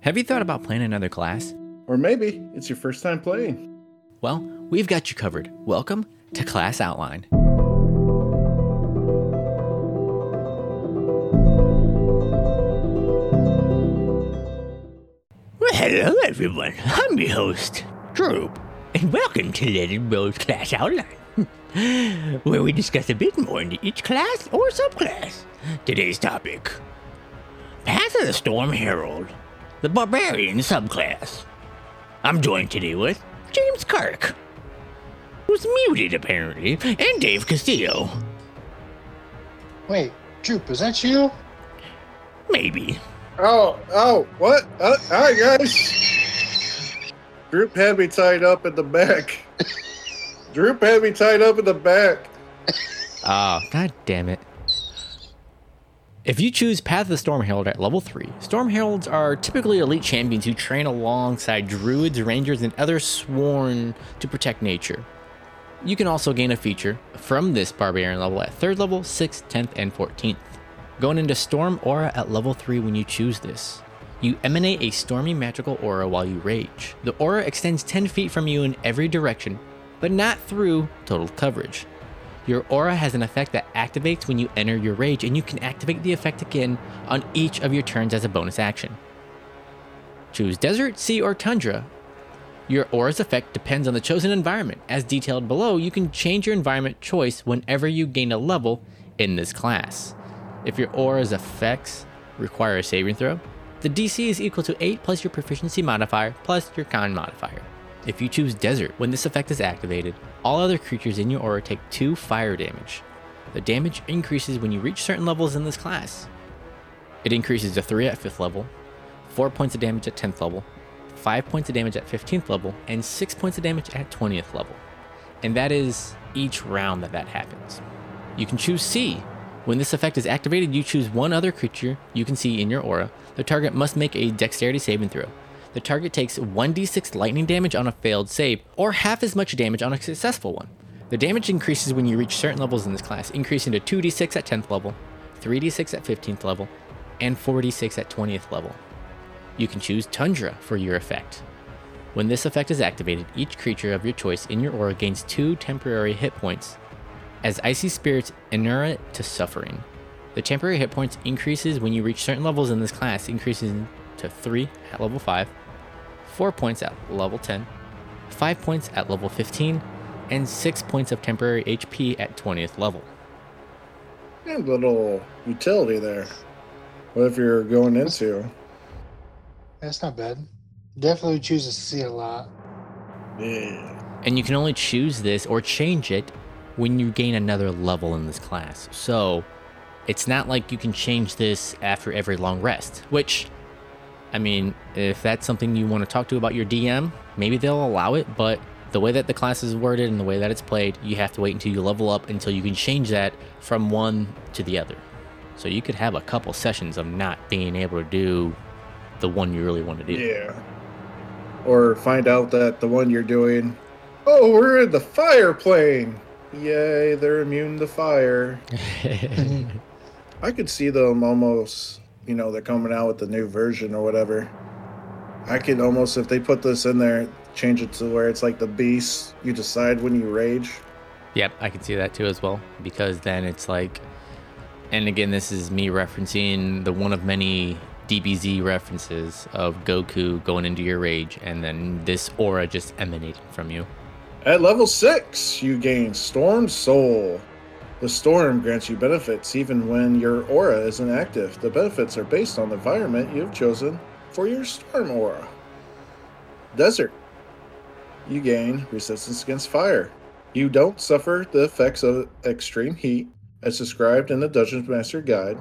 Have you thought about playing another class? Or maybe it's your first time playing. Well, we've got you covered. Welcome to Class Outline. Well, hello everyone. I'm your host, Droop, and welcome to Let It Roll's Class Outline, where we discuss a bit more into each class or subclass. Today's topic, Path of the Storm Herald, the Barbarian subclass. I'm joined today with James Kirk, who's muted apparently, and Dave Castillo. Wait, Droop, is that you? Maybe. Oh, what? Hi, guys. Droop had me tied up in the back. Oh, god damn it. If you choose Path of the Storm Herald at level 3, Storm Heralds are typically elite champions who train alongside druids, rangers, and others sworn to protect nature. You can also gain a feature from this Barbarian level at 3rd level, 6th, 10th, and 14th. Going into Storm Aura at level 3 when you choose this. You emanate a stormy magical aura while you rage. The aura extends 10 feet from you in every direction, but not through total coverage. Your aura has an effect that activates when you enter your rage, and you can activate the effect again on each of your turns as a bonus action. Choose Desert, Sea, or Tundra. Your aura's effect depends on the chosen environment. As detailed below, you can change your environment choice whenever you gain a level in this class. If your aura's effects require a saving throw, the DC is equal to 8 plus your proficiency modifier plus your con modifier. If you choose Desert, when this effect is activated, all other creatures in your aura take 2 fire damage. The damage increases when you reach certain levels in this class. It increases to 3 at 5th level, 4 points of damage at 10th level, 5 points of damage at 15th level, and 6 points of damage at 20th level. And that is each round that happens. You can choose C. When this effect is activated, you choose one other creature you can see in your aura. The target must make a dexterity saving throw. The target takes 1d6 lightning damage on a failed save, or half as much damage on a successful one. The damage increases when you reach certain levels in this class, increasing to 2d6 at 10th level, 3d6 at 15th level, and 4d6 at 20th level. You can choose Tundra for your effect. When this effect is activated, each creature of your choice in your aura gains 2 temporary hit points as icy spirits inure to suffering. The temporary hit points increases when you reach certain levels in this class, increasing to 3 at level 5, 4 points at level 10, 5 points at level 15, and 6 points of temporary HP at 20th level. And little utility there. Whatever you're going into. That's not bad. Definitely chooses to see a lot. Yeah. And you can only choose this or change it when you gain another level in this class. So it's not like you can change this after every long rest, which, I mean, if that's something you want to talk to about your DM, maybe they'll allow it, but the way that the class is worded and the way that it's played, you have to wait until you level up until you can change that from one to the other. So you could have a couple sessions of not being able to do the one you really want to do. Yeah. Or find out that the one you're doing, oh, we're in the fire plane. Yay, they're immune to fire. I could see them almost, you know, they're coming out with the new version or whatever. I could almost, if they put this in there, change it to where it's like the beast, you decide when you rage. Yep, I could see that too as well, because then it's like, and again, this is me referencing the one of many DBZ references of Goku going into your rage and then this aura just emanating from you. At level 6, you gain Storm Soul. The storm grants you benefits even when your aura isn't active. The benefits are based on the environment you've chosen for your storm aura. Desert. You gain resistance against fire. You don't suffer the effects of extreme heat as described in the Dungeon Master Guide.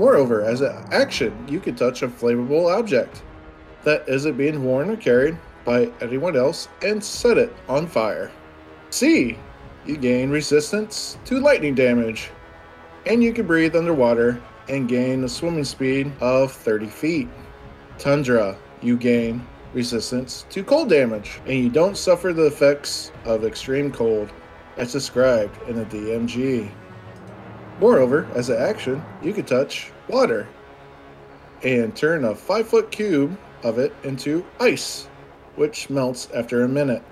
Moreover, as an action, you can touch a flammable object that isn't being worn or carried by anyone else and set it on fire. C. You gain resistance to lightning damage, and you can breathe underwater and gain a swimming speed of 30 feet. Tundra, you gain resistance to cold damage, and you don't suffer the effects of extreme cold as described in the DMG. Moreover, as an action, you can touch water and turn a 5-foot cube of it into ice, which melts after a minute.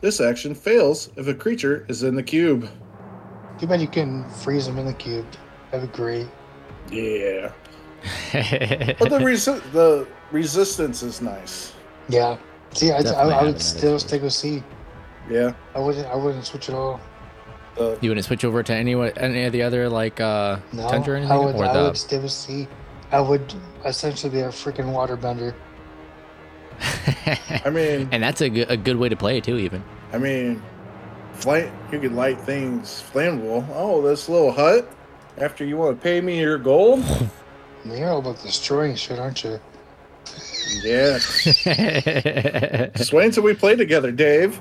This action fails if a creature is in the cube. Too bad you can freeze them in the cube. That'd be great. Yeah. But the resistance is nice. Yeah. See, I would still stick with C. Yeah. I wouldn't switch at all. You wouldn't switch over to any of the other like tundra or anything? I would stick with C. I would essentially be a freaking waterbender. I mean, and that's a good way to play it too. Even I mean, flight. You can light things flammable. Oh, this little hut. After you want to pay me your gold. You're all about destroying shit, aren't you? Yeah. Just wait until we play together, Dave.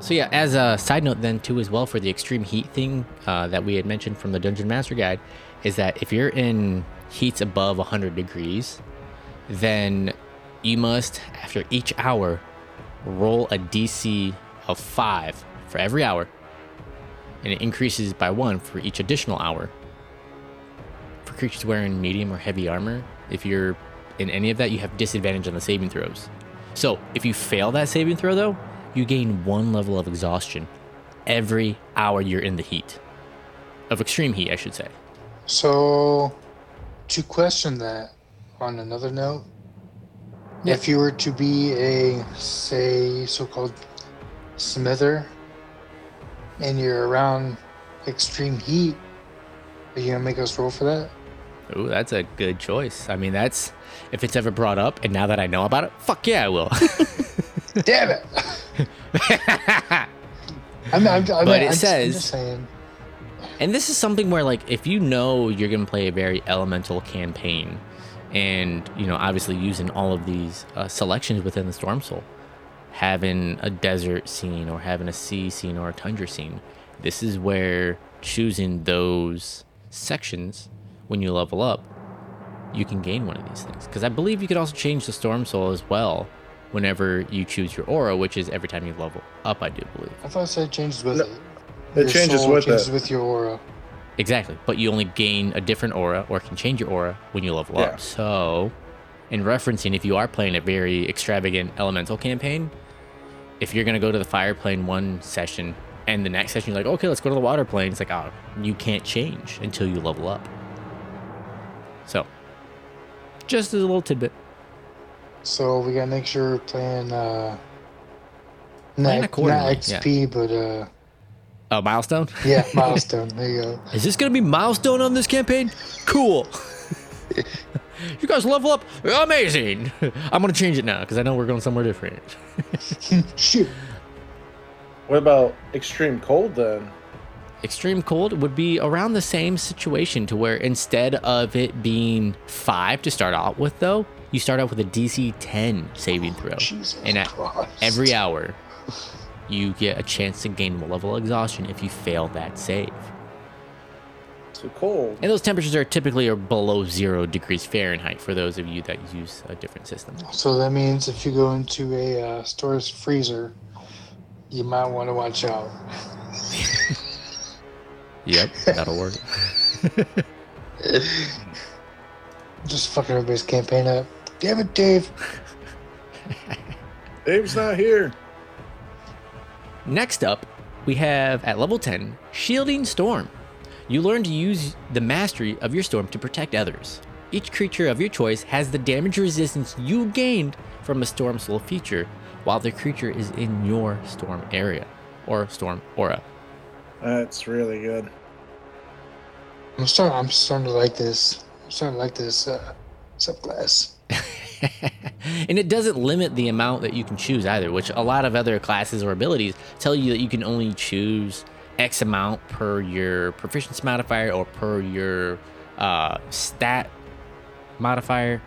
So yeah, as a side note then too as well for the extreme heat thing that we had mentioned from the Dungeon Master Guide is that if you're in heats above 100 degrees, then you must, after each hour, roll a DC of 5 for every hour, and it increases by 1 for each additional hour. For creatures wearing medium or heavy armor, if you're in any of that, you have disadvantage on the saving throws. So if you fail that saving throw, though, you gain 1 level of exhaustion every hour you're in the heat. Of extreme heat, I should say. So, to question that, on another note, yeah. If you were to be a, say, so-called smither, and you're around extreme heat, are you going to make us roll for that? Ooh, that's a good choice. I mean, that's, if it's ever brought up, and now that I know about it, fuck yeah, I will. Damn it! I'm just saying. And this is something where, like, if you know you're going to play a very elemental campaign, and, you know, obviously using all of these selections within the Storm Soul, having a desert scene or having a sea scene or a tundra scene, this is where choosing those sections when you level up, you can gain one of these things. Because I believe you could also change the Storm Soul as well whenever you choose your aura, which is every time you level up, I do believe. I thought I said changes with it. It changes with it. It changes with your aura. Exactly, but you only gain a different aura or can change your aura when you level up. So, in referencing, if you are playing a very extravagant elemental campaign, if you're going to go to the fire plane one session and the next session you're like, okay, let's go to the water plane, it's like, oh, you can't change until you level up. So, just as a little tidbit. So, we got to make sure we're playing, not XP, yeah. But... Oh, milestone? Yeah, milestone. There you go. Is this going to be milestone on this campaign? Cool. You guys level up? Amazing. I'm going to change it now because I know we're going somewhere different. Shoot. What about extreme cold then? Extreme cold would be around the same situation to where instead of it being 5 to start out with, though, you start out with a DC 10 saving throw. Jesus and Christ. Every hour. You get a chance to gain a level of exhaustion if you fail that save. So cold. And those temperatures are typically below 0 degrees Fahrenheit for those of you that use a different system. So that means if you go into a store's freezer, you might want to watch out. Yep, that'll work. Just fucking everybody's campaign up. Damn it, Dave. Dave's not here. Next up, we have at level 10, Shielding Storm. You learn to use the mastery of your storm to protect others. Each creature of your choice has the damage resistance you gained from a Storm Soul feature while the creature is in your storm area or Storm Aura. That's really good. I'm starting to like this. I'm starting to like this subclass. And it doesn't limit the amount that you can choose either, which a lot of other classes or abilities tell you that you can only choose X amount per your proficiency modifier or per your stat modifier.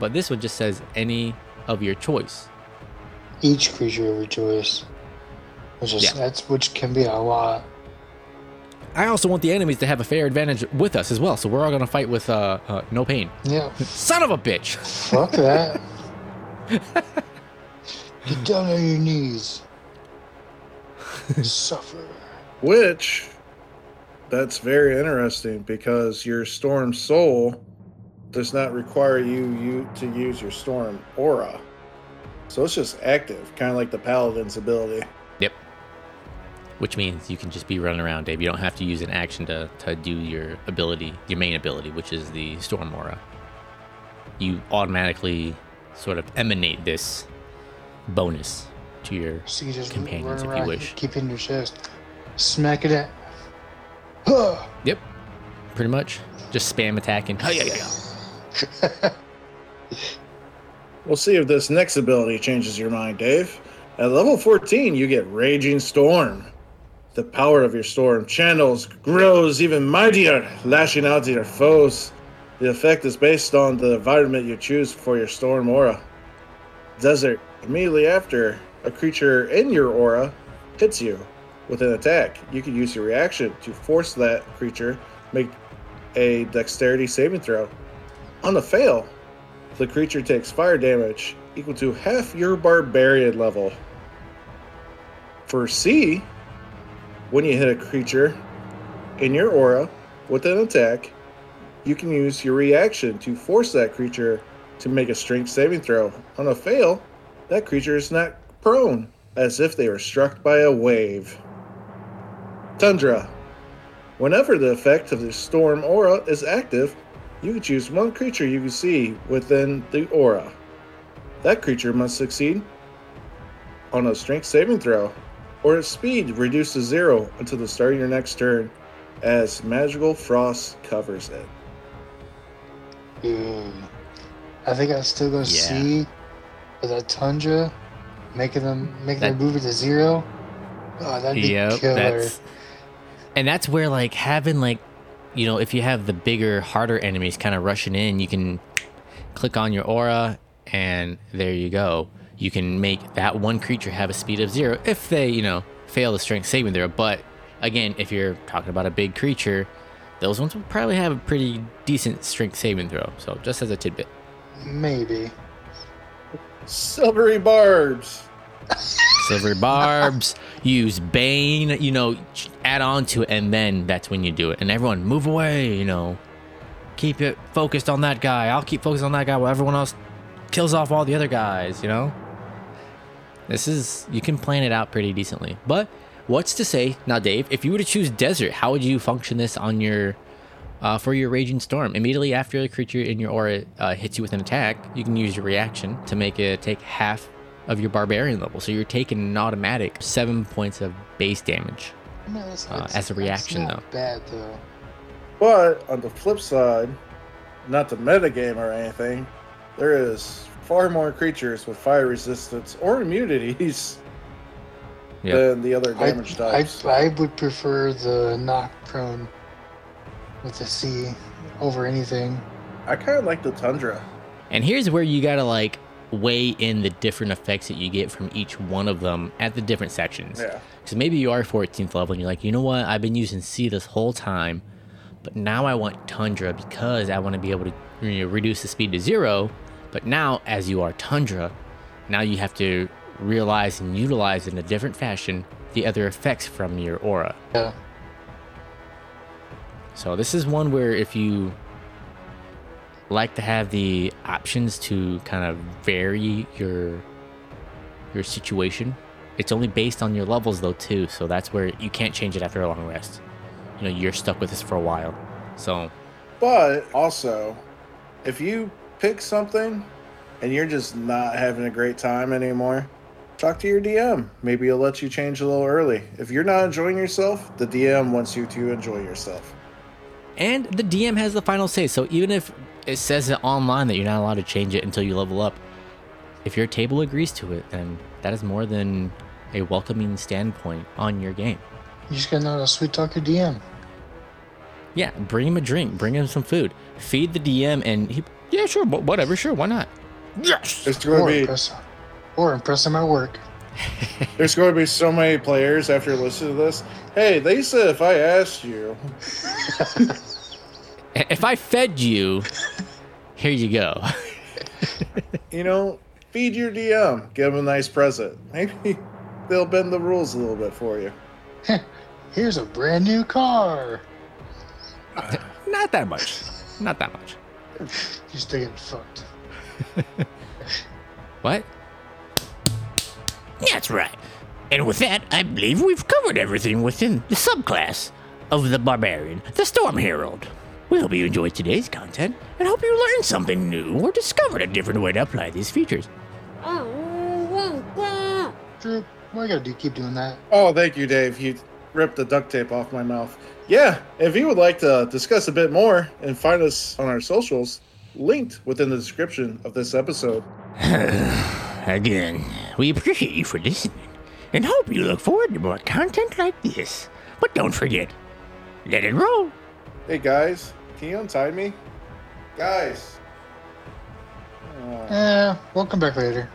But this one just says any of your choice. Each creature of your choice, which can be a lot. I also want the enemies to have a fair advantage with us as well, so we're all going to fight with no pain. Yeah. Son of a bitch! Fuck that. Get down on your knees. Suffer. Which, that's very interesting, because your Storm Soul does not require you to use your Storm Aura. So it's just active, kind of like the Paladin's ability. Yep. Which means you can just be running around, Dave. You don't have to use an action to do your ability, your main ability, which is the Storm Aura. You automatically sort of emanate this bonus to your companions if you wish. Keep it in your chest. Smack it at. Yep. Pretty much. Just spam attack and... We'll see if this next ability changes your mind, Dave. At level 14, you get Raging Storm. The power of your storm channels grows even mightier, lashing out to your foes. The effect is based on the environment you choose for your Storm Aura. Desert. Immediately after a creature in your aura hits you with an attack, you can use your reaction to force that creature make a dexterity saving throw. On a fail, the creature takes fire damage equal to half your barbarian level. For C, when you hit a creature in your aura with an attack, you can use your reaction to force that creature to make a strength saving throw. On a fail, that creature is not prone, as if they were struck by a wave. Tundra. Whenever the effect of the Storm Aura is active, you can choose one creature you can see within the aura. That creature must succeed on a strength saving throw, or its speed reduced to zero until the start of your next turn, as magical frost covers it. I think I still go see. With that Tundra, making them move it to zero. Oh, that'd be killer. That's where, like, having, like, you know, if you have the bigger, harder enemies kind of rushing in, you can click on your aura, and there you go. You can make that one creature have a speed of zero if they, you know, fail the strength saving throw. But, again, if you're talking about a big creature, those ones will probably have a pretty decent strength saving throw. So, just as a tidbit. Maybe. Silvery Barbs. Silvery Barbs. Use Bane, you know, add on to it, and then that's when you do it. And everyone, move away, you know. Keep it focused on that guy. I'll keep focused on that guy while everyone else kills off all the other guys, you know. You can plan it out pretty decently. But what's to say, now Dave, if you were to choose Desert, how would you function this on your... for your Raging Storm? Immediately after the creature in your aura hits you with an attack, you can use your reaction to make it take half of your Barbarian level. So you're taking an automatic 7 points of base damage as a reaction, though. Bad, though. But on the flip side, not to metagame or anything, there is far more creatures with fire resistance or immunities than the other damage types. I would prefer the knock prone with a C over anything. I kind of like the Tundra. And here's where you gotta, like, weigh in the different effects that you get from each one of them at the different sections. Yeah. Because maybe you are 14th level and you're like, you know what? I've been using C this whole time, but now I want Tundra because I want to be able to, you know, reduce the speed to zero. But now, as you are Tundra, now you have to realize and utilize in a different fashion the other effects from your aura. Yeah. So this is one where if you like to have the options to kind of vary your situation, it's only based on your levels though too. So that's where you can't change it after a long rest. You know, you're stuck with this for a while. So, but also, if you pick something and you're just not having a great time anymore, talk to your DM. Maybe he'll let you change a little early. If you're not enjoying yourself, the DM wants you to enjoy yourself. And the DM has the final say. So even if it says it online that you're not allowed to change it until you level up, if your table agrees to it, then that is more than a welcoming standpoint on your game. You just gotta know how to sweet talk your DM. Yeah, bring him a drink, bring him some food, feed the DM, and he, yeah, sure, whatever, sure, why not? Yes, it's gonna be impress him at work. There's going to be so many players after listening to this. Hey, they said if I asked you. If I fed you, here you go. You know, feed your DM. Give them a nice present. Maybe they'll bend the rules a little bit for you. Here's a brand new car. Not that much. He's getting fucked. What? That's right. And with that, I believe we've covered everything within the subclass of the Barbarian, the Storm Herald. We hope you enjoyed today's content and hope you learned something new or discovered a different way to apply these features. Droop, why gotta keep doing that? Oh, thank you, Dave. You ripped the duct tape off my mouth. Yeah, if you would like to discuss a bit more and find us on our socials, linked within the description of this episode. Again, we appreciate you for listening and hope you look forward to more content like this. But don't forget, let it roll. Hey guys, can you untie me? Guys. Welcome back later.